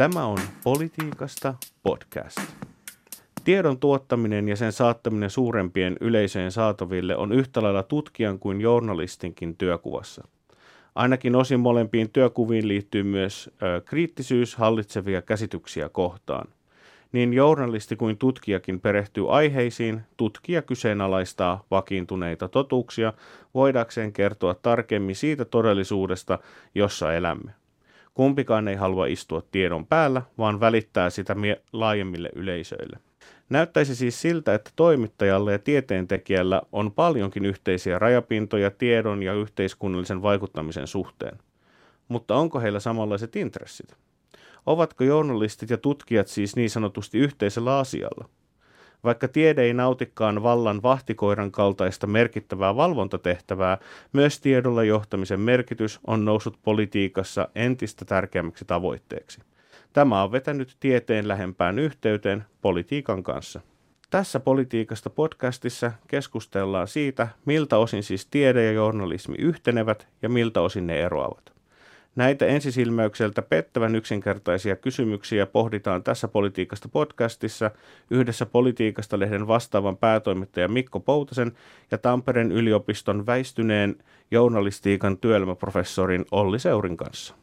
Tämä on Politiikasta podcast. Tiedon tuottaminen ja sen saattaminen suurempien yleisöjen saataville on yhtä lailla tutkijan kuin journalistinkin työkuvassa. Ainakin osin molempiin työkuviin liittyy myös kriittisyys hallitsevia käsityksiä kohtaan. Niin journalisti kuin tutkijakin perehtyy aiheisiin, tutkija kyseenalaistaa vakiintuneita totuuksia, voidakseen kertoa tarkemmin siitä todellisuudesta, jossa elämme. Kumpikaan ei halua istua tiedon päällä, vaan välittää sitä laajemmille yleisöille. Näyttäisi siis siltä, että toimittajalla ja tieteentekijällä on paljonkin yhteisiä rajapintoja tiedon ja yhteiskunnallisen vaikuttamisen suhteen. Mutta onko heillä samanlaiset intressit? Ovatko journalistit ja tutkijat siis niin sanotusti yhteisellä asialla? Vaikka tiede ei nautikaan vallan vahtikoiran kaltaista merkittävää valvontatehtävää, myös tiedolla johtamisen merkitys on noussut politiikassa entistä tärkeämmäksi tavoitteeksi. Tämä on vetänyt tieteen lähempään yhteyteen politiikan kanssa. Tässä Politiikasta podcastissa keskustellaan siitä, miltä osin siis tiede ja journalismi yhtenevät ja miltä osin ne eroavat. Näitä ensisilmäykseltä pettävän yksinkertaisia kysymyksiä pohditaan tässä Politiikasta podcastissa yhdessä Politiikasta-lehden vastaavan päätoimittajan Mikko Poutasen ja Tampereen yliopiston väistyneen journalistiikan työelämäprofessorin Olli Seurin kanssa.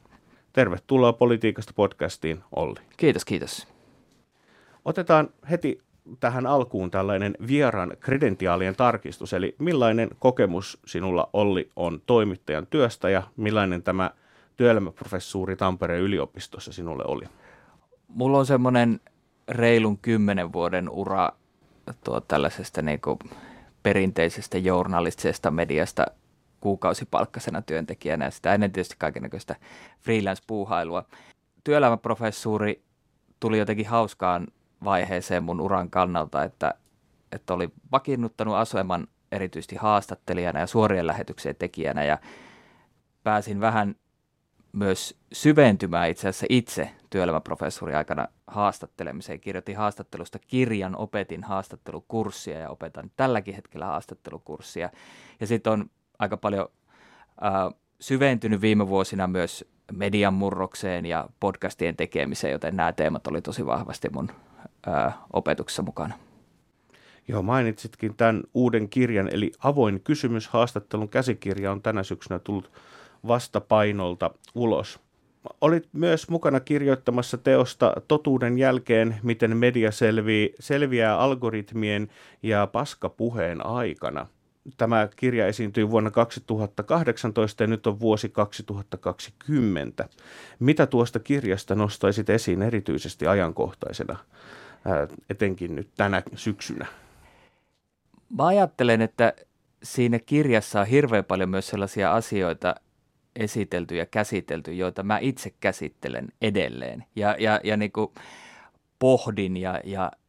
Tervetuloa Politiikasta podcastiin, Olli. Kiitos, kiitos. Otetaan heti tähän alkuun tällainen vieraan kredentiaalien tarkistus, eli millainen kokemus sinulla, Olli, on toimittajan työstä ja millainen tämä työelämäprofessuuri Tampereen yliopistossa sinulle oli? Mulla on semmoinen reilun 10 vuoden ura tällaisesta niinku perinteisestä journalistisesta mediasta kuukausipalkkasena työntekijänä ja sitä ennen tietysti kaikennäköistä freelance-puuhailua. Työelämäprofessuuri tuli jotenkin hauskaan vaiheeseen mun uran kannalta, että oli vakiinnuttanut aseman erityisesti haastattelijana ja suorien lähetyksien tekijänä ja pääsin vähän myös syventymään itse asiassa itse työelämäprofessuuri aikana haastattelemiseen. Kirjoitin haastattelusta kirjan, opetin haastattelukurssia ja opetan tälläkin hetkellä haastattelukurssia. Ja sitten on aika paljon syventynyt viime vuosina myös median murrokseen ja podcastien tekemiseen, joten nämä teemat oli tosi vahvasti mun opetuksessa mukana. Joo, mainitsitkin tämän uuden kirjan, eli Avoin kysymys, haastattelun käsikirja on tänä syksynä tullut Vastapainolta ulos. Olit myös mukana kirjoittamassa teosta Totuuden jälkeen, miten media selviää algoritmien ja paskapuheen aikana. Tämä kirja esiintyi vuonna 2018 ja nyt on vuosi 2020. Mitä tuosta kirjasta nostaisit esiin erityisesti ajankohtaisena, etenkin nyt tänä syksynä? Mä ajattelen, että siinä kirjassa on hirveän paljon myös sellaisia asioita esitelty ja käsitelty, joita mä itse käsittelen edelleen ja niin kuin pohdin ja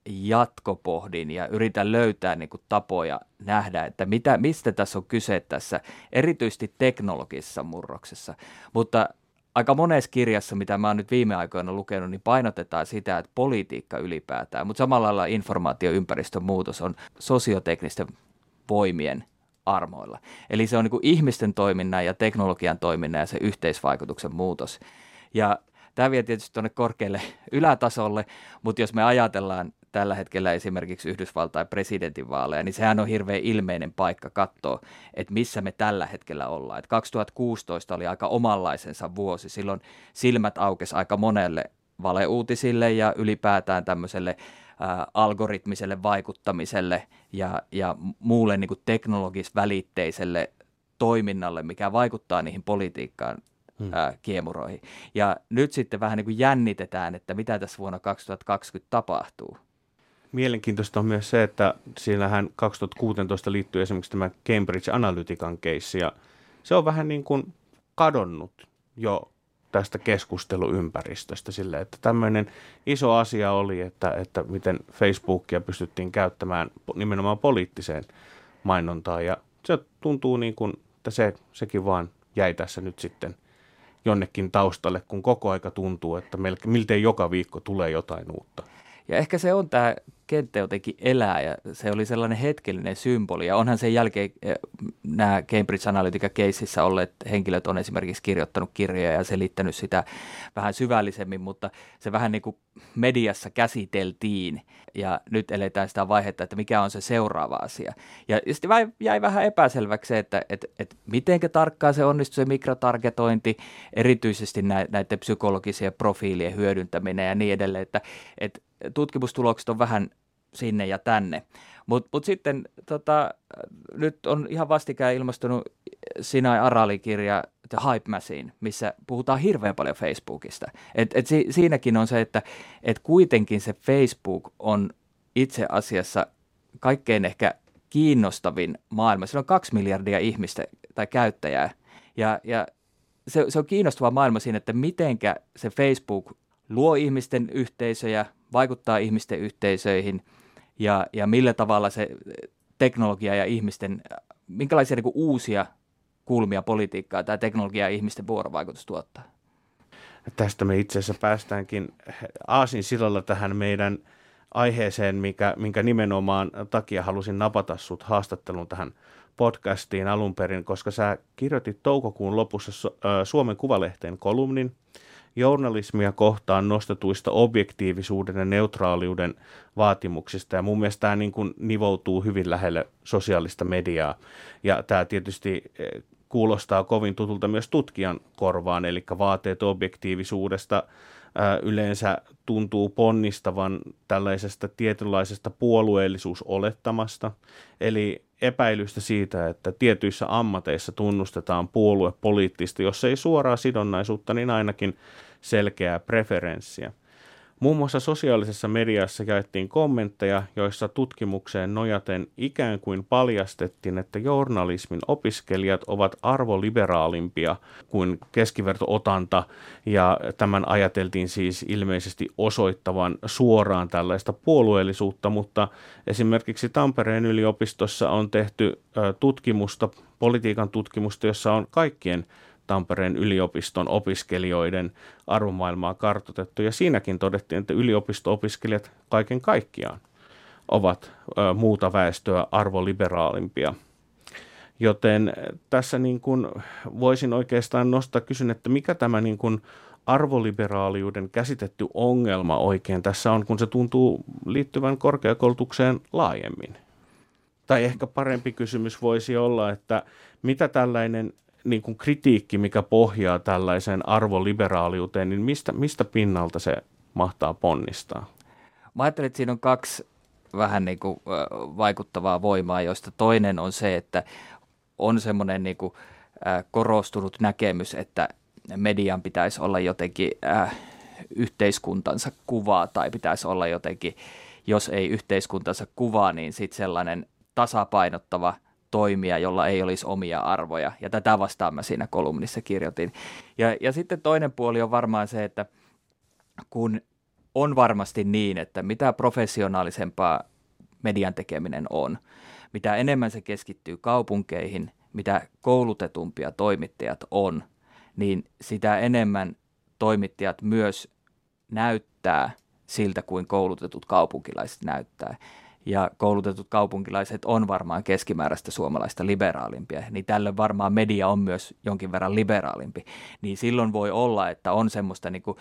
jatkopohdin ja yritän löytää niin kuin tapoja nähdä, että mistä tässä on kyse tässä, erityisesti teknologisessa murroksessa, mutta aika monessa kirjassa, mitä mä oon nyt viime aikoina lukenut, niin painotetaan sitä, että politiikka ylipäätään, mutta samalla lailla informaatioympäristön muutos on sosioteknisten voimien armoilla. Eli se on niin kuin ihmisten toiminnan ja teknologian toiminnan ja se yhteisvaikutuksen muutos. Ja tämä vie tietysti tuonne korkealle ylätasolle, mutta jos me ajatellaan tällä hetkellä esimerkiksi Yhdysvaltain presidentinvaaleja, niin sehän on hirveän ilmeinen paikka katsoa, että missä me tällä hetkellä ollaan. Et 2016 oli aika omanlaisensa vuosi. Silloin silmät aukesi aika monelle valeuutisille ja ylipäätään tämmöiselle algoritmiselle vaikuttamiselle ja muulle niin kuin teknologisvälitteiselle toiminnalle, mikä vaikuttaa niihin politiikkaan kiemuroihin. Ja nyt sitten vähän niin kuin jännitetään, että mitä tässä vuonna 2020 tapahtuu. Mielenkiintoista on myös se, että siellähän 2016 liittyy esimerkiksi tämä Cambridge Analytican keissi, ja se on vähän niin kuin kadonnut jo tästä keskusteluympäristöstä sille, että tämmöinen iso asia oli, että miten Facebookia pystyttiin käyttämään nimenomaan poliittiseen mainontaan, ja se tuntuu niin kuin, että sekin vaan jäi tässä nyt sitten jonnekin taustalle, kun koko aika tuntuu, että miltei joka viikko tulee jotain uutta. Ja ehkä se on tämä kenttä jotenkin elää ja se oli sellainen hetkellinen symboli. Ja onhan sen jälkeen nämä Cambridge Analytica-keississä olleet henkilöt on esimerkiksi kirjoittanut kirjoja ja selittänyt sitä vähän syvällisemmin, mutta se vähän niin kuin mediassa käsiteltiin ja nyt eletään sitä vaihetta, että mikä on se seuraava asia. Ja sitten jäi vähän epäselväksi se, että mitenkä tarkkaan se onnistui se mikrotargetointi, erityisesti näiden psykologisia profiilien hyödyntäminen ja niin edelleen, että tutkimustulokset on vähän sinne ja tänne. Mutta sitten nyt on ihan vastikään ilmastunut Sinai Aralin kirja The Hype Machine, missä puhutaan hirveän paljon Facebookista. Siinäkin on se, että kuitenkin se Facebook on itse asiassa kaikkein ehkä kiinnostavin maailma. Siinä on 2 miljardia ihmistä tai käyttäjää. Ja se on kiinnostava maailma siinä, että mitenkä se Facebook luo ihmisten yhteisöjä, vaikuttaa ihmisten yhteisöihin ja millä tavalla se teknologia ja ihmisten, minkälaisia niin kuin uusia kulmia politiikkaa tämä teknologia ja ihmisten vuorovaikutus tuottaa. Tästä me itse asiassa päästäänkin aasinsilalla tähän meidän aiheeseen, minkä nimenomaan takia halusin napata sut haastatteluun tähän podcastiin alun perin, koska sä kirjoitit toukokuun lopussa Suomen Kuvalehteen kolumnin journalismia kohtaan nostetuista objektiivisuuden ja neutraaliuden vaatimuksista. Ja mun mielestä tämä niin kuin nivoutuu hyvin lähelle sosiaalista mediaa. Ja tämä tietysti kuulostaa kovin tutulta myös tutkijan korvaan, eli vaateet objektiivisuudesta yleensä tuntuu ponnistavan tällaisesta tietynlaisesta puolueellisuusolettamasta, eli epäilystä siitä, että tietyissä ammateissa tunnustetaan puoluepoliittista, jos ei suoraa sidonnaisuutta, niin ainakin selkeää preferenssiä. Muun muassa sosiaalisessa mediassa jaettiin kommentteja, joissa tutkimukseen nojaten ikään kuin paljastettiin, että journalismin opiskelijat ovat arvoliberaalimpia kuin keskiverto-otanta, ja tämän ajateltiin siis ilmeisesti osoittavan suoraan tällaista puolueellisuutta, mutta esimerkiksi Tampereen yliopistossa on tehty tutkimusta, politiikan tutkimusta, jossa on kaikkien Tampereen yliopiston opiskelijoiden arvomaailmaa kartoitettu, ja siinäkin todettiin, että yliopisto-opiskelijat kaiken kaikkiaan ovat muuta väestöä arvoliberaalimpia. Joten tässä niin kuin voisin oikeastaan kysyn, että mikä tämä niin kuin arvoliberaaliuden käsitetty ongelma oikein tässä on, kun se tuntuu liittyvän korkeakoulutukseen laajemmin? Tai ehkä parempi kysymys voisi olla, että mitä tällainen niin kuin kritiikki, mikä pohjaa tällaiseen arvoliberaaliuteen, niin mistä pinnalta se mahtaa ponnistaa? Mä ajattelin, että siinä on kaksi vähän niin kuin vaikuttavaa voimaa, joista toinen on se, että on semmoinen niin kuin korostunut näkemys, että median pitäisi olla jotenkin yhteiskuntansa kuvaa tai pitäisi olla jotenkin, jos ei yhteiskuntansa kuvaa, niin sitten sellainen tasapainottava toimia, jolla ei olisi omia arvoja, ja tätä vastaan mä siinä kolumnissa kirjoitin. Ja sitten toinen puoli on varmaan se, että kun on varmasti niin, että mitä professionaalisempaa median tekeminen on, mitä enemmän se keskittyy kaupunkeihin, mitä koulutetumpia toimittajat on, niin sitä enemmän toimittajat myös näyttää siltä kuin koulutetut kaupunkilaiset näyttää. Ja koulutetut kaupunkilaiset on varmaan keskimääräistä suomalaista liberaalimpia, niin tällöin varmaan media on myös jonkin verran liberaalimpi. Niin silloin voi olla, että on semmoista niin kuin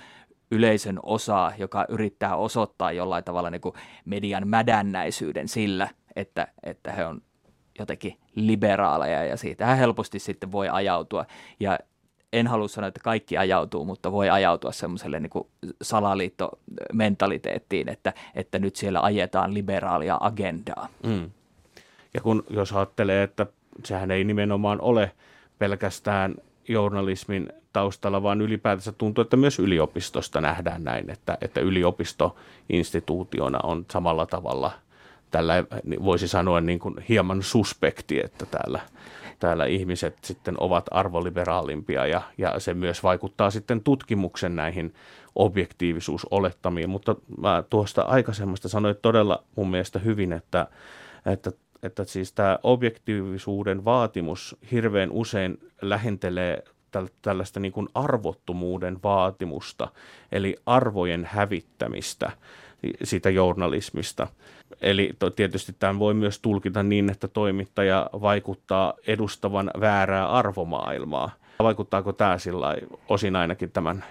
yleisön osaa, joka yrittää osoittaa jollain tavalla niin kuin median mädännäisyyden sillä, että he on jotenkin liberaaleja ja siitä helposti sitten voi ajautua. Ja en halua sanoa, että kaikki ajautuu, mutta voi ajautua semmoiselle niin kuin salaliittomentaliteettiin, että nyt siellä ajetaan liberaalia agendaa. Mm. Ja jos ajattelee, että sehän ei nimenomaan ole pelkästään journalismin taustalla, vaan ylipäätänsä tuntuu, että myös yliopistosta nähdään näin, että yliopistoinstituutiona on samalla tavalla tällä voisi sanoa niin kuin hieman suspekti, että täällä ihmiset sitten ovat arvoliberaalimpia ja se myös vaikuttaa sitten tutkimuksen näihin objektiivisuusolettamiin, mutta mä tuosta aikaisemmasta sanoin todella mun mielestä hyvin, että siis tämä objektiivisuuden vaatimus hirveän usein lähentelee tällaista niin kuin arvottomuuden vaatimusta, eli arvojen hävittämistä. siitä journalismista. Eli tietysti tämän voi myös tulkita niin, että toimittaja vaikuttaa edustavan väärää arvomaailmaa. Vaikuttaako tämä sillä osin ainakin tämän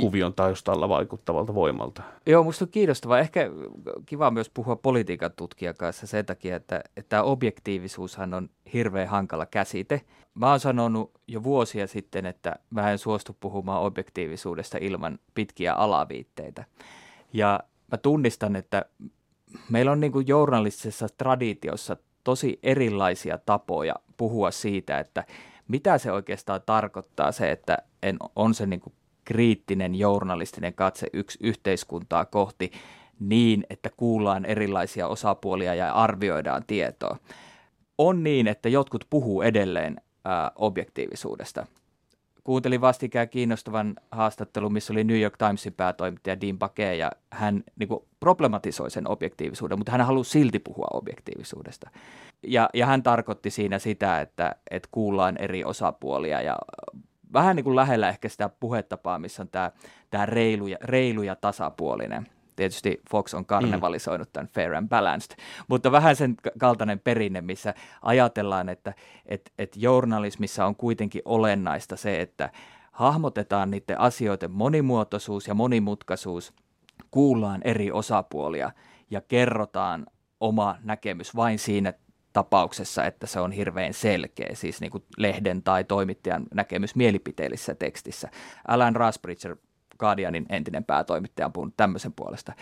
kuvion taustalla vaikuttavalta voimalta? Joo, musta on kiinnostavaa. Ehkä kiva myös puhua politiikan tutkijan kanssa sen takia, että objektiivisuushan on hirveän hankala käsite. Mä oon sanonut jo vuosia sitten, että mä en suostu puhumaan objektiivisuudesta ilman pitkiä alaviitteitä. Ja mä tunnistan, että meillä on niin kuin journalistisessa traditiossa tosi erilaisia tapoja puhua siitä, että mitä se oikeastaan tarkoittaa se, että on se niin kuin kriittinen journalistinen katse yhteiskuntaa kohti niin, että kuullaan erilaisia osapuolia ja arvioidaan tietoa. On niin, että jotkut puhuu edelleen objektiivisuudesta. Kuuntelin vastikään kiinnostavan haastattelun, missä oli New York Timesin päätoimittaja Dean Baquet, ja hän niin kuin problematisoi sen objektiivisuuden, mutta hän halusi silti puhua objektiivisuudesta. Ja hän tarkoitti siinä sitä, että kuullaan eri osapuolia ja vähän niin kuin lähellä ehkä sitä puhetapaa, missä on tämä reilu ja tasapuolinen. Tietysti Fox on karnevalisoinut tämän fair and balanced, mutta vähän sen kaltainen perinne, missä ajatellaan, että journalismissa on kuitenkin olennaista se, että hahmotetaan niiden asioiden monimuotoisuus ja monimutkaisuus, kuullaan eri osapuolia ja kerrotaan oma näkemys vain siinä tapauksessa, että se on hirveän selkeä, siis niin kuin lehden tai toimittajan näkemys mielipiteellisessä tekstissä. Alan Rusbridger, Guardianin entinen päätoimittaja, on puhunut tämmöisen puolesta.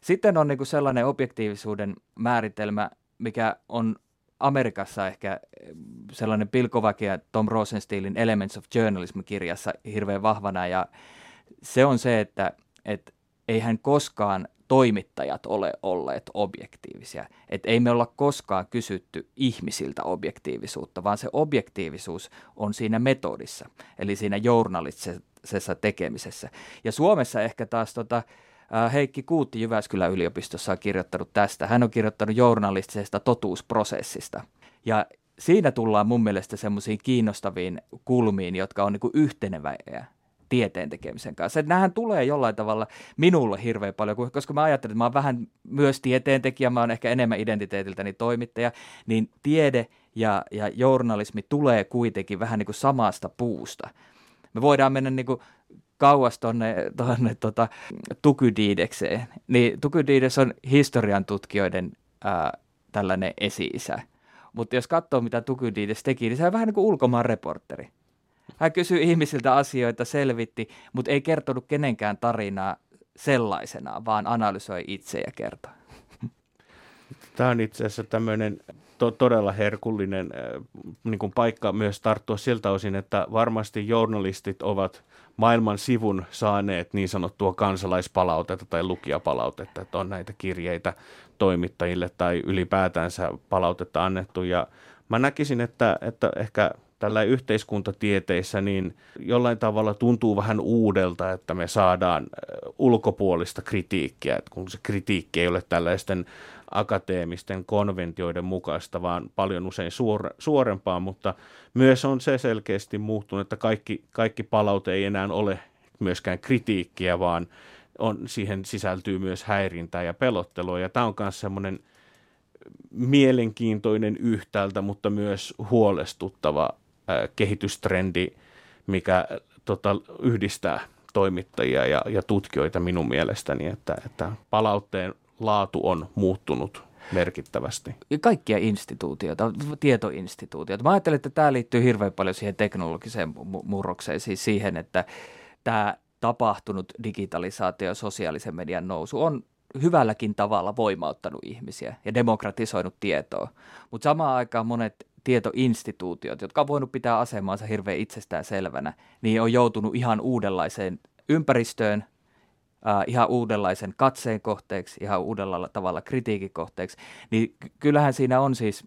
Sitten on niin kuin sellainen objektiivisuuden määritelmä, mikä on Amerikassa ehkä sellainen pilkoväkeä Tom Rosenstielin Elements of Journalism -kirjassa hirveän vahvana, ja se on se, että eihän koskaan toimittajat ole olleet objektiivisia. Et ei me olla koskaan kysytty ihmisiltä objektiivisuutta, vaan se objektiivisuus on siinä metodissa, eli siinä journalistisessa tekemisessä. Ja Suomessa ehkä taas Heikki Kuutti Jyväskylän yliopistossa on kirjoittanut tästä. Hän on kirjoittanut journalistisesta totuusprosessista. Ja siinä tullaan mun mielestä semmoisiin kiinnostaviin kulmiin, jotka on niin kuin yhteneväjä tieteen tekemisen kanssa. Nämähän tulee jollain tavalla minulle hirveän paljon, koska mä ajattelen, että mä oon vähän myös tieteentekijä, mä oon ehkä enemmän identiteetiltäni toimittaja, niin tiede ja journalismi tulee kuitenkin vähän niin kuin samasta puusta. Me voidaan mennä niin kuin kauas tuonne Tukydidekseen. Niin, Tukydides on historian tutkijoiden tällainen esi-isä. Mutta jos katsoo, mitä Tukydides teki, niin se on vähän niin kuin ulkomaan reporteri. Hän kysyi ihmisiltä asioita, selvitti, mutta ei kertonut kenenkään tarinaa sellaisenaan, vaan analysoi itse ja kertoi. Tämä on itse asiassa tämmöinen todella herkullinen niin kuin paikka myös tarttua siltä osin, että varmasti journalistit ovat maailman sivun saaneet niin sanottua kansalaispalautetta tai lukijapalautetta, että on näitä kirjeitä toimittajille tai ylipäätänsä palautetta annettu. Ja mä näkisin, että ehkä tällä yhteiskuntatieteissä niin jollain tavalla tuntuu vähän uudelta, että me saadaan ulkopuolista kritiikkiä, että kun se kritiikki ei ole tällaisten akateemisten konventioiden mukaista, vaan paljon usein suorempaa, mutta myös on se selkeästi muuttunut, että kaikki palaute ei enää ole myöskään kritiikkiä, vaan siihen sisältyy myös häirintää ja pelottelua, ja tämä on myös semmoinen mielenkiintoinen yhtäältä, mutta myös huolestuttava kehitystrendi, mikä yhdistää toimittajia ja tutkijoita minun mielestäni, että palautteen laatu on muuttunut merkittävästi. Kaikkia instituutioita, tietoinstituutioita. Mä ajattelen, että tämä liittyy hirveän paljon siihen teknologiseen murrokseen, siis siihen, että tämä tapahtunut digitalisaatio ja sosiaalisen median nousu on hyvälläkin tavalla voimauttanut ihmisiä ja demokratisoinut tietoa, mutta samaan aikaan monet tietoinstituutiot, jotka on voinut pitää asemaansa hirveän itsestäänselvänä, niin on joutunut ihan uudenlaiseen ympäristöön, ihan uudenlaisen katseen kohteeksi, ihan uudella tavalla kritiikin kohteeksi, niin kyllähän siinä on siis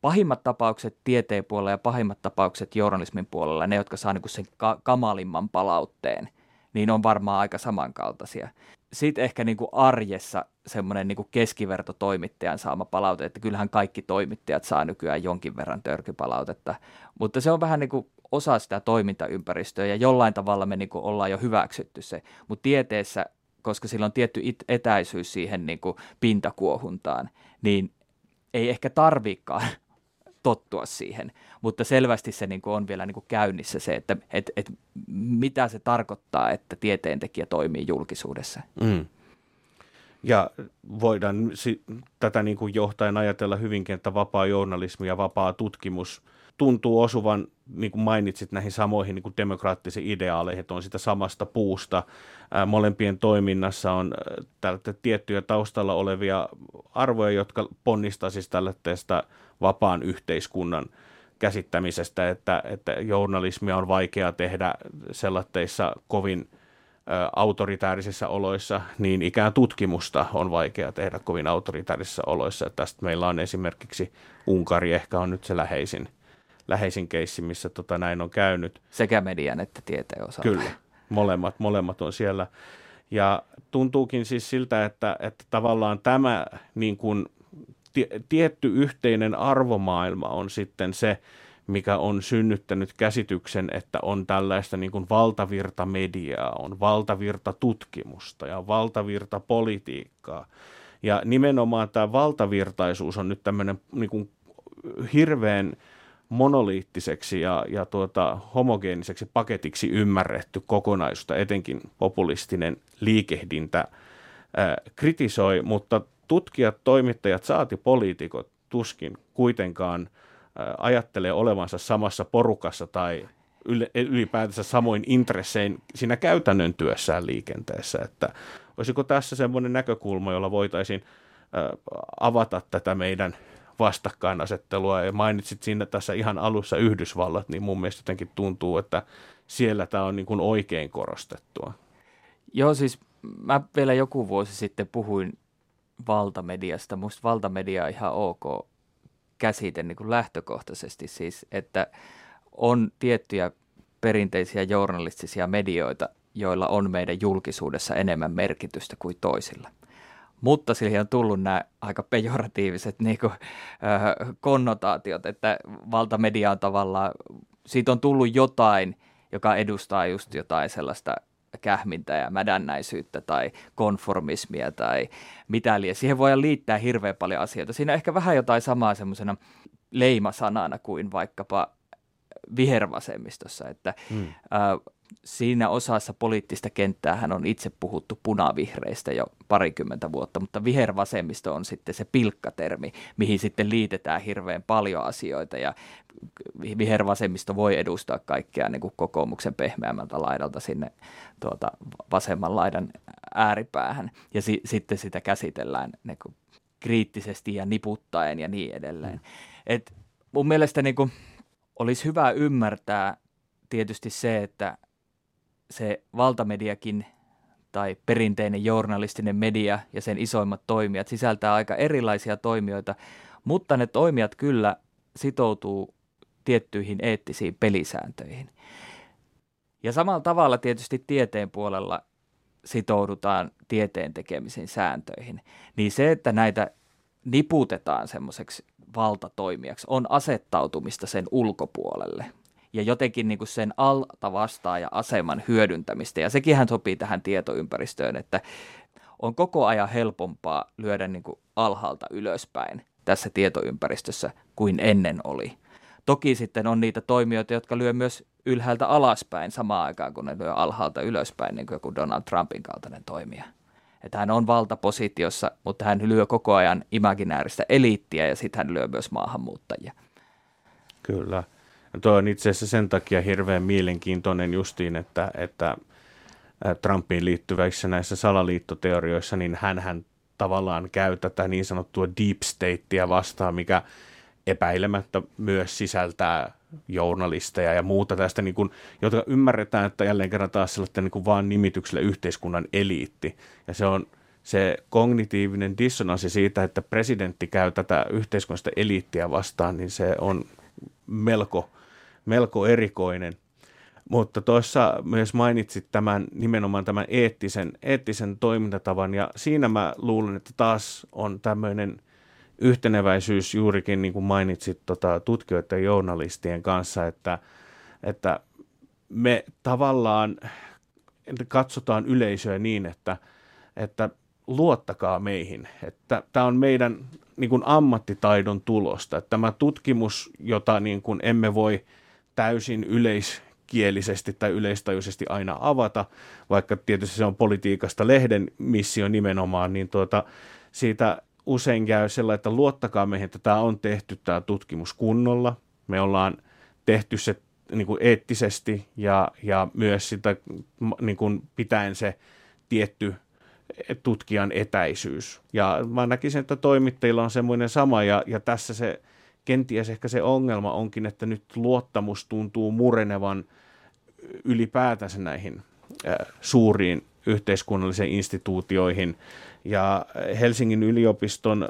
pahimmat tapaukset tieteen puolella ja pahimmat tapaukset journalismin puolella, ne jotka saa niin kuin sen kamalimman palautteen, niin on varmaan aika samankaltaisia. Sitten ehkä niin kuin arjessa semmoinen niin kuin keskivertotoimittajan saama palaute, että kyllähän kaikki toimittajat saa nykyään jonkin verran törkypalautetta, mutta se on vähän niin kuin osa sitä toimintaympäristöä ja jollain tavalla me niin kuin ollaan jo hyväksytty se, mutta tieteessä koska sillä on tietty etäisyys siihen niin kuin pintakuohuntaan, niin ei ehkä tarvikaan tottua siihen, mutta selvästi se niin kuin on vielä niin kuin käynnissä se, että mitä se tarkoittaa, että tieteentekijä toimii julkisuudessa. Mm. Ja voidaan tätä niin kuin johtaen ajatella hyvinkin, että vapaa journalismi ja vapaa tutkimus tuntuu osuvan, niin kuin mainitsit, näihin samoihin niin kuin demokraattisiin ideaaleihin, että on sitä samasta puusta. Molempien toiminnassa on tiettyjä taustalla olevia arvoja, jotka ponnistaa siis tällaista vapaan yhteiskunnan käsittämisestä, että journalismia on vaikea tehdä sellaisissa kovin autoritäärisissa oloissa, niin ikään tutkimusta on vaikea tehdä kovin autoritäärisissa oloissa. Tästä meillä on esimerkiksi Unkari, ehkä on nyt se läheisin keissi, missä näin on käynyt. Sekä median että tieteen osalta. Kyllä, molemmat on siellä. Ja tuntuukin siis siltä, että tavallaan tämä niin kuin tietty yhteinen arvomaailma on sitten se, mikä on synnyttänyt käsityksen, että on tällaista niin kuin valtavirtamediaa, on valtavirtatutkimusta ja valtavirtapolitiikkaa. Ja nimenomaan tämä valtavirtaisuus on nyt tämmöinen niin kuin hirveän monoliittiseksi ja homogeeniseksi paketiksi ymmärretty kokonaisuutta, etenkin populistinen liikehdintä kritisoi, mutta tutkijat, toimittajat, saati poliitikot tuskin kuitenkaan ajattelee olevansa samassa porukassa tai ylipäätänsä samoin intressein siinä käytännön työssään liikenteessä. Että olisiko tässä semmoinen näkökulma, jolla voitaisiin avata tätä meidän vastakkainasettelua? Ja mainitsit siinä tässä ihan alussa Yhdysvallat, niin mun mielestä jotenkin tuntuu, että siellä tämä on niin kuin oikein korostettua. Joo, siis mä vielä joku vuosi sitten puhuin valtamediasta. Musta valtamedia on ihan ok käsite niin kuin lähtökohtaisesti siis, että on tiettyjä perinteisiä journalistisia medioita, joilla on meidän julkisuudessa enemmän merkitystä kuin toisilla. Mutta siihen on tullut nämä aika pejoratiiviset niin kuin, konnotaatiot, että valtamedia on tavallaan, siitä on tullut jotain, joka edustaa just jotain sellaista kähmintää ja mädännäisyyttä tai konformismia tai mitä liian. Siihen voidaan liittää hirveän paljon asioita. Siinä on ehkä vähän jotain samaa semmoisena leimasanana kuin vaikkapa vihervasemmistossa, että siinä osassa poliittista kenttäähän on itse puhuttu punavihreistä jo parikymmentä vuotta, mutta vihervasemmisto on sitten se pilkkatermi, mihin sitten liitetään hirveän paljon asioita ja vihervasemmisto voi edustaa kaikkea niin kuin kokoomuksen pehmeämmältä laidalta sinne vasemman laidan ääripäähän ja sitten sitä käsitellään niin kuin kriittisesti ja niputtaen ja niin edelleen. Et mun mielestä niin kuin olisi hyvä ymmärtää tietysti se, että se valtamediakin tai perinteinen journalistinen media ja sen isoimmat toimijat sisältää aika erilaisia toimijoita, mutta ne toimijat kyllä sitoutuu tiettyihin eettisiin pelisääntöihin. Ja samalla tavalla tietysti tieteen puolella sitoudutaan tieteen tekemisen sääntöihin. Niin se, että näitä niputetaan semmoiseksi valtatoimijaksi, on asettautumista sen ulkopuolelle. Ja jotenkin niin kuin sen alta vastaaja aseman hyödyntämistä. Ja sekin hän sopii tähän tietoympäristöön, että on koko ajan helpompaa lyödä niin kuin alhaalta ylöspäin tässä tietoympäristössä kuin ennen oli. Toki sitten on niitä toimijoita, jotka lyö myös ylhäältä alaspäin samaan aikaan, kun ne lyö alhaalta ylöspäin, niin kuin joku Donald Trumpin kaltainen toimija. Että hän on valtapositiossa, mutta hän lyö koko ajan imaginääristä eliittiä ja sitten hän lyö myös maahanmuuttajia. Kyllä. Tuo on itse asiassa sen takia hirveän mielenkiintoinen justiin, että Trumpiin liittyvissä näissä salaliittoteorioissa, niin hänhän tavallaan käy tätä niin sanottua deep stateä vastaan, mikä epäilemättä myös sisältää journalisteja ja muuta tästä, niin kuin, jotka ymmärretään, että jälleen kerran taas sellainen niin kuin vaan nimityksellä yhteiskunnan eliitti. Ja se on se kognitiivinen dissonanssi siitä, että presidentti käy tätä yhteiskunnasta eliittiä vastaan, niin se on melko erikoinen, mutta tuossa myös mainitsit tämän nimenomaan tämän eettisen toimintatavan ja siinä mä luulen, että taas on tämmöinen yhteneväisyys juurikin niin kuin mainitsit tutkijoiden ja journalistien kanssa, että me tavallaan katsotaan yleisöä niin, että että luottakaa meihin, että tämä on meidän niin kuin ammattitaidon tulosta. Että tämä tutkimus, jota niin kuin emme voi täysin yleiskielisesti tai yleistajuisesti aina avata, vaikka tietysti se on politiikasta lehden missio nimenomaan, niin siitä usein käy sellainen, että luottakaa meihin, että tämä on tehty tämä tutkimus kunnolla. Me ollaan tehty se niin kuin eettisesti ja myös sitä, niin kuin pitäen se tietty tutkijan etäisyys. Ja mä näkisin, että toimittajilla on semmoinen sama, ja tässä se kenties ehkä se ongelma onkin, että nyt luottamus tuntuu murenevan ylipäätänsä näihin suuriin yhteiskunnallisiin instituutioihin. Ja Helsingin yliopiston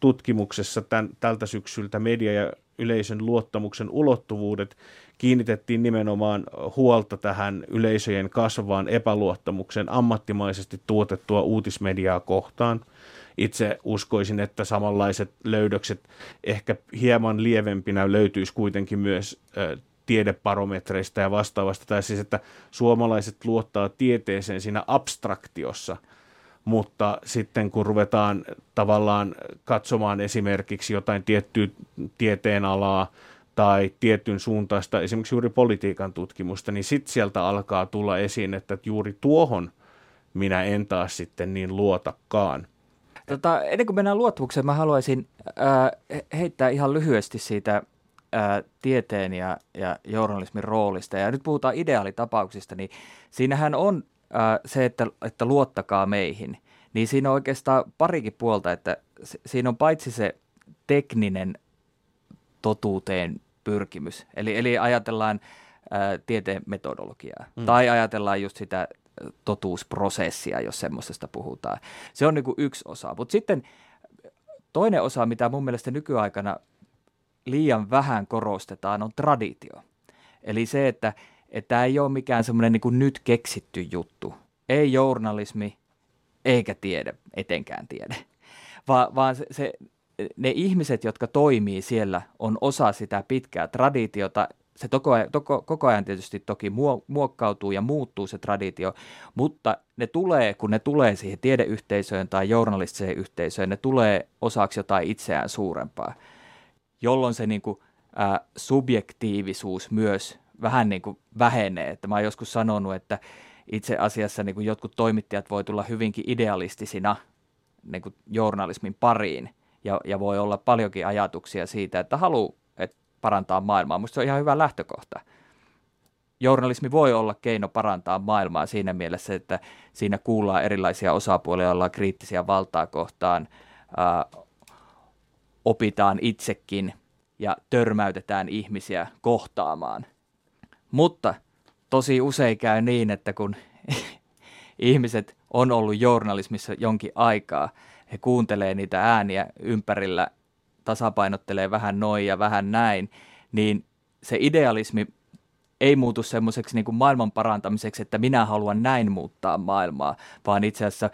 tutkimuksessa tältä syksyltä media ja yleisön luottamuksen ulottuvuudet kiinnitettiin nimenomaan huolta tähän yleisöjen kasvavaan epäluottamukseen ammattimaisesti tuotettua uutismediaa kohtaan. Itse uskoisin, että samanlaiset löydökset ehkä hieman lievempinä löytyisi kuitenkin myös tiedebarometreista ja vastaavasta. Tai siis, että suomalaiset luottaa tieteeseen siinä abstraktiossa, mutta sitten kun ruvetaan tavallaan katsomaan esimerkiksi jotain tiettyä tieteenalaa tai tietyn suuntaista, esimerkiksi juuri politiikan tutkimusta, niin sitten sieltä alkaa tulla esiin, että juuri tuohon minä en taas sitten niin luotakaan. Ennen kuin mennään luottamukseen, mä haluaisin heittää ihan lyhyesti siitä tieteen ja journalismin roolista. Ja nyt puhutaan ideaalitapauksista, niin siinähän on se, että luottakaa meihin. Niin siinä on oikeastaan parikin puolta, että siinä on paitsi se tekninen totuuteen pyrkimys. Eli ajatellaan tieteen metodologiaa tai ajatellaan just sitä totuusprosessia, jos semmoisesta puhutaan. Se on niin kuin yksi osa. Mutta sitten toinen osa, mitä mun mielestä nykyaikana liian vähän korostetaan, on traditio. Eli se, että tämä ei ole mikään semmoinen niin kuin nyt keksitty juttu. Ei journalismi eikä tiede, etenkään tiede, vaan se ne ihmiset, jotka toimii siellä, on osa sitä pitkää traditiota. Se koko ajan tietysti toki muokkautuu ja muuttuu se traditio, mutta kun ne tulee siihen tiedeyhteisöön tai journalistiseen yhteisöön, ne tulee osaksi jotain itseään suurempaa, jolloin se niin kuin, subjektiivisuus myös vähän niin kuin vähenee. Että mä oon joskus sanonut, että itse asiassa niin kuin jotkut toimittajat voi tulla hyvinkin idealistisina niin kuin journalismin pariin, ja voi olla paljonkin ajatuksia siitä, että haluaa parantaa maailmaa. Musta se on ihan hyvä lähtökohta. Journalismi voi olla keino parantaa maailmaa siinä mielessä, että siinä kuullaan erilaisia osapuolia, ollaan kriittisiä valtaa kohtaan, opitaan itsekin ja törmäytetään ihmisiä kohtaamaan. Mutta tosi usein käy niin, että kun ihmiset on ollut journalismissa jonkin aikaa, he kuuntelee niitä ääniä ympärillä, tasapainottelee vähän noin ja vähän näin, niin se idealismi ei muutu semmoiseksi niin kuin maailman parantamiseksi, että minä haluan näin muuttaa maailmaa, vaan itse asiassa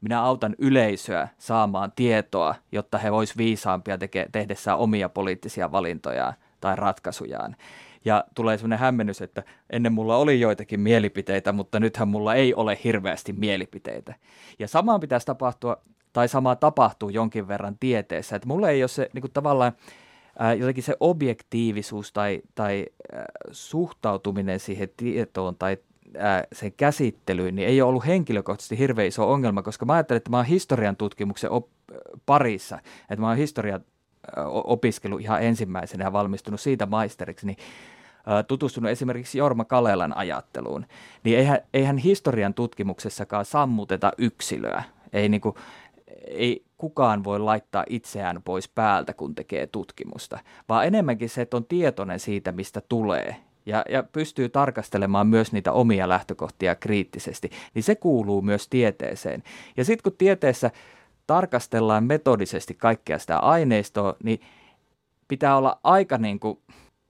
minä autan yleisöä saamaan tietoa, jotta he voisivat viisaampia tehdessään omia poliittisia valintojaan tai ratkaisujaan. Ja tulee semmoinen hämmennys, että ennen mulla oli joitakin mielipiteitä, mutta nythän mulla ei ole hirveästi mielipiteitä. Ja samaan pitäisi tapahtua, tai sama tapahtuu jonkin verran tieteessä. Että mulla ei ole se niin kuin tavallaan jotenkin se objektiivisuus tai suhtautuminen siihen tietoon tai sen käsittelyyn, niin ei ole ollut henkilökohtaisesti hirveän iso ongelma, koska mä ajattelen, että mä oon historian tutkimuksen parissa, että mä oon historian opiskellut ihan ensimmäisenä ja valmistunut siitä maisteriksi, niin tutustunut esimerkiksi Jorma Kalelan ajatteluun, niin eihän historian tutkimuksessakaan sammuteta yksilöä. Ei kukaan voi laittaa itseään pois päältä, kun tekee tutkimusta, vaan enemmänkin se, että on tietoinen siitä, mistä tulee ja pystyy tarkastelemaan myös niitä omia lähtökohtia kriittisesti, niin se kuuluu myös tieteeseen. Ja sitten kun tieteessä tarkastellaan metodisesti kaikkea sitä aineistoa, niin pitää olla aika niin kuin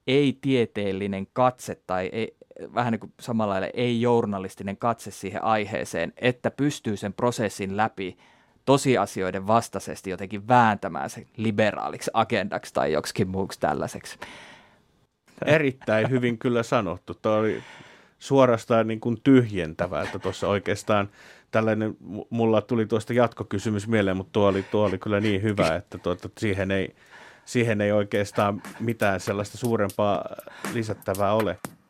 ei-tieteellinen katse tai ei, vähän niin kuin samalla lailla ei-journalistinen katse siihen aiheeseen, että pystyy sen prosessin läpi tosiasioiden vastaisesti jotenkin vääntämään sen liberaaliksi agendaksi tai joksikin muuksi tällaiseksi. Erittäin hyvin kyllä sanottu. Tuo oli suorastaan niin kuin tyhjentävää, että tuossa oikeastaan tällainen, mulla tuli tuosta jatkokysymys mieleen, mutta tuo oli kyllä niin hyvä, että siihen ei oikeastaan mitään sellaista suurempaa lisättävää ole.